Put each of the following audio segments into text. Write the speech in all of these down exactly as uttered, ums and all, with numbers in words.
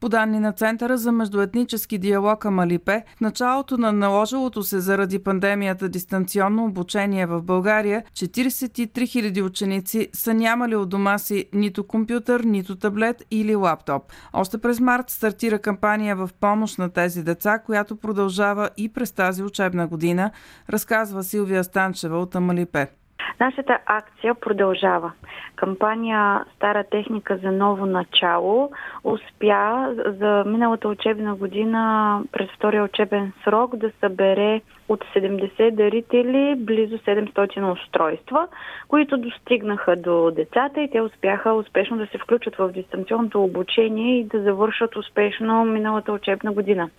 По данни на Центъра за междуетнически диалог Амалипе, в началото на наложилото се заради пандемията дистанционно обучение в България, четиридесет и три хиляди ученици са нямали у дома си нито компютър, нито таблет или лаптоп. Още през март стартира кампания в помощ на тези деца, която продължава и през тази учебна година, разказва Силвия Станчева от Амалипе. Нашата акция продължава. Кампания "Стара техника за ново начало" успя за миналата учебна година през втория учебен срок да събере от седемдесет дарители близо седемстотин устройства, които достигнаха до децата и те успяха успешно да се включат в дистанционното обучение и да завършат успешно миналата учебна година.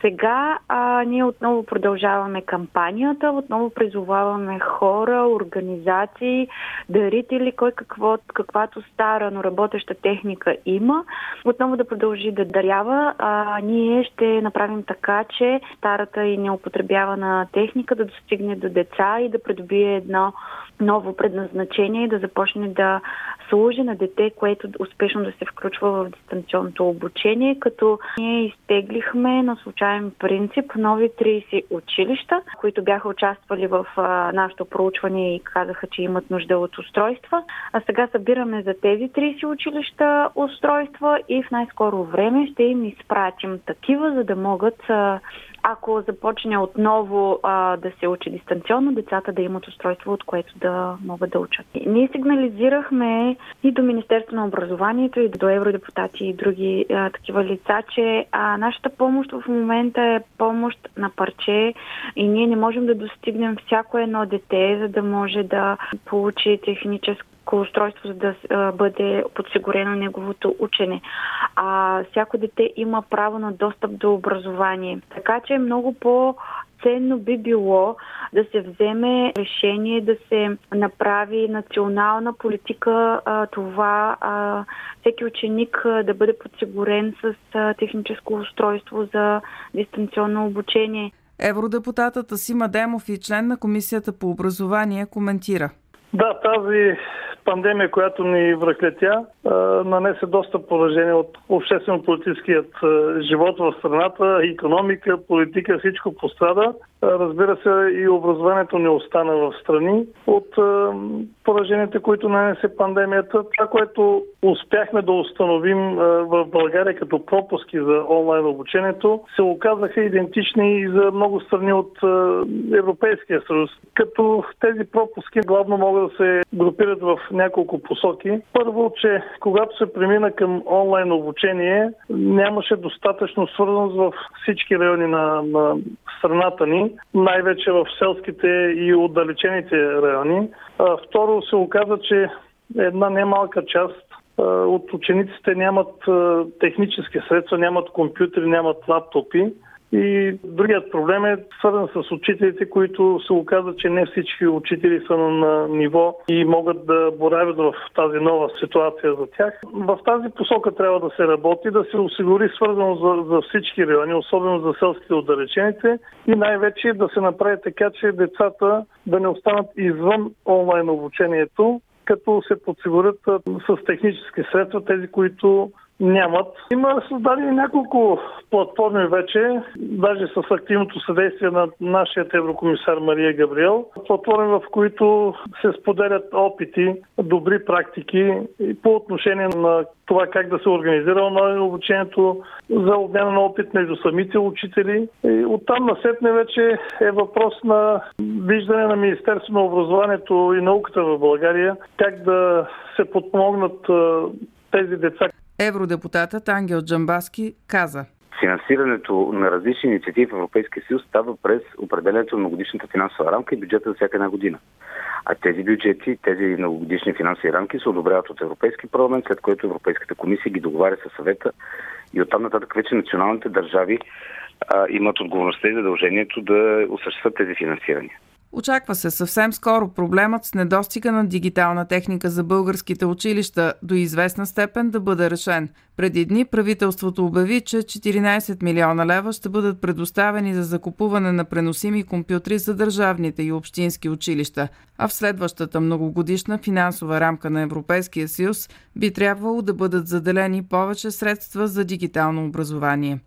Сега а, ние отново продължаваме кампанията, отново призоваваме хора, организации, дарители, кой какво, каквато стара, но работеща техника има, отново да продължи да дарява. А, ние ще направим така, че старата и неупотребявана техника да достигне до деца и да придобие едно ново предназначение и да започне да служи на дете, което успешно да се включва в дистанционното обучение, като ние изтеглихме на случайен принцип нови трийсет училища, които бяха участвали в нашето проучване и казаха, че имат нужда от устройства. А сега събираме за тези трийсет училища устройства и в най-скоро време ще им изпратим такива, за да могат, ако започне отново а, да се учи дистанционно, децата да имат устройство, от което да могат да учат. Ние сигнализирахме и до Министерството на образованието, и до евродепутати, и други а, такива лица, че а, нашата помощ в момента е помощ на парче и ние не можем да достигнем всяко едно дете, за да може да получи техническо устройство, за да бъде подсигурено неговото учене. А всяко дете има право на достъп до образование. Така че много по- ценно би било да се вземе решение, да се направи национална политика, това всеки ученик да бъде подсигурен с техническо устройство за дистанционно обучение. Евродепутатът Сима Демов и член на Комисията по образование коментира. Да, тази пандемия, която ни връхлетя, нанесе доста поражение от обществено-политическият живот в страната, икономика, политика, всичко пострада. Разбира се, и образованието не остана в страни от пораженията, които нанесе пандемията. Това, което успяхме да установим в България като пропуски за онлайн обучението, се оказаха идентични и за много страни от Европейския съюз. Като тези пропуски главно могат да се групират в няколко посоки. Първо, че когато се премина към онлайн обучение, нямаше достатъчно свързаност в всички райони на, на страната ни, най-вече в селските и отдалечените райони. А, второ, се оказа, че една немалка част а, от учениците нямат а, технически средства, нямат компютри, нямат лаптопи. И другият проблем е свързан с учителите, които се оказа, че не всички учители са на ниво и могат да боравят в тази нова ситуация за тях. В тази посока трябва да се работи, да се осигури свързаност за, за всички райони, особено за селските отдалечените, и най-вече да се направи така, че децата да не останат извън онлайн обучението, като се подсигурят с технически средства тези, които нямат. Има създадени няколко платформи вече, даже с активното съдействие на нашия еврокомисар Мария Габриел. Платформи, в които се споделят опити, добри практики по отношение на това как да се организира онлайн обучението, за обмяна на опит между самите учители. И оттам насетне вече е въпрос на виждане на Министерството на образованието и науката в България, как да се подпомогнат тези деца. Евродепутатът Ангел Джамбаски каза: финансирането на различни инициативи в Европейския съюз става през определението на многогодишната финансова рамка и бюджета за всяка една година. А тези бюджети, тези многогодишни финансови рамки се одобряват от Европейски парламент, след което Европейската комисия ги договаря със съвета и оттам нататък вече националните държави а, имат отговорността и задължението да осъществят тези финансирания. Очаква се съвсем скоро проблемът с недостига на дигитална техника за българските училища до известна степен да бъде решен. Преди дни правителството обяви, че четиринадесет милиона лева ще бъдат предоставени за закупуване на преносими компютри за държавните и общински училища, а в следващата многогодишна финансова рамка на Европейския съюз би трябвало да бъдат заделени повече средства за дигитално образование.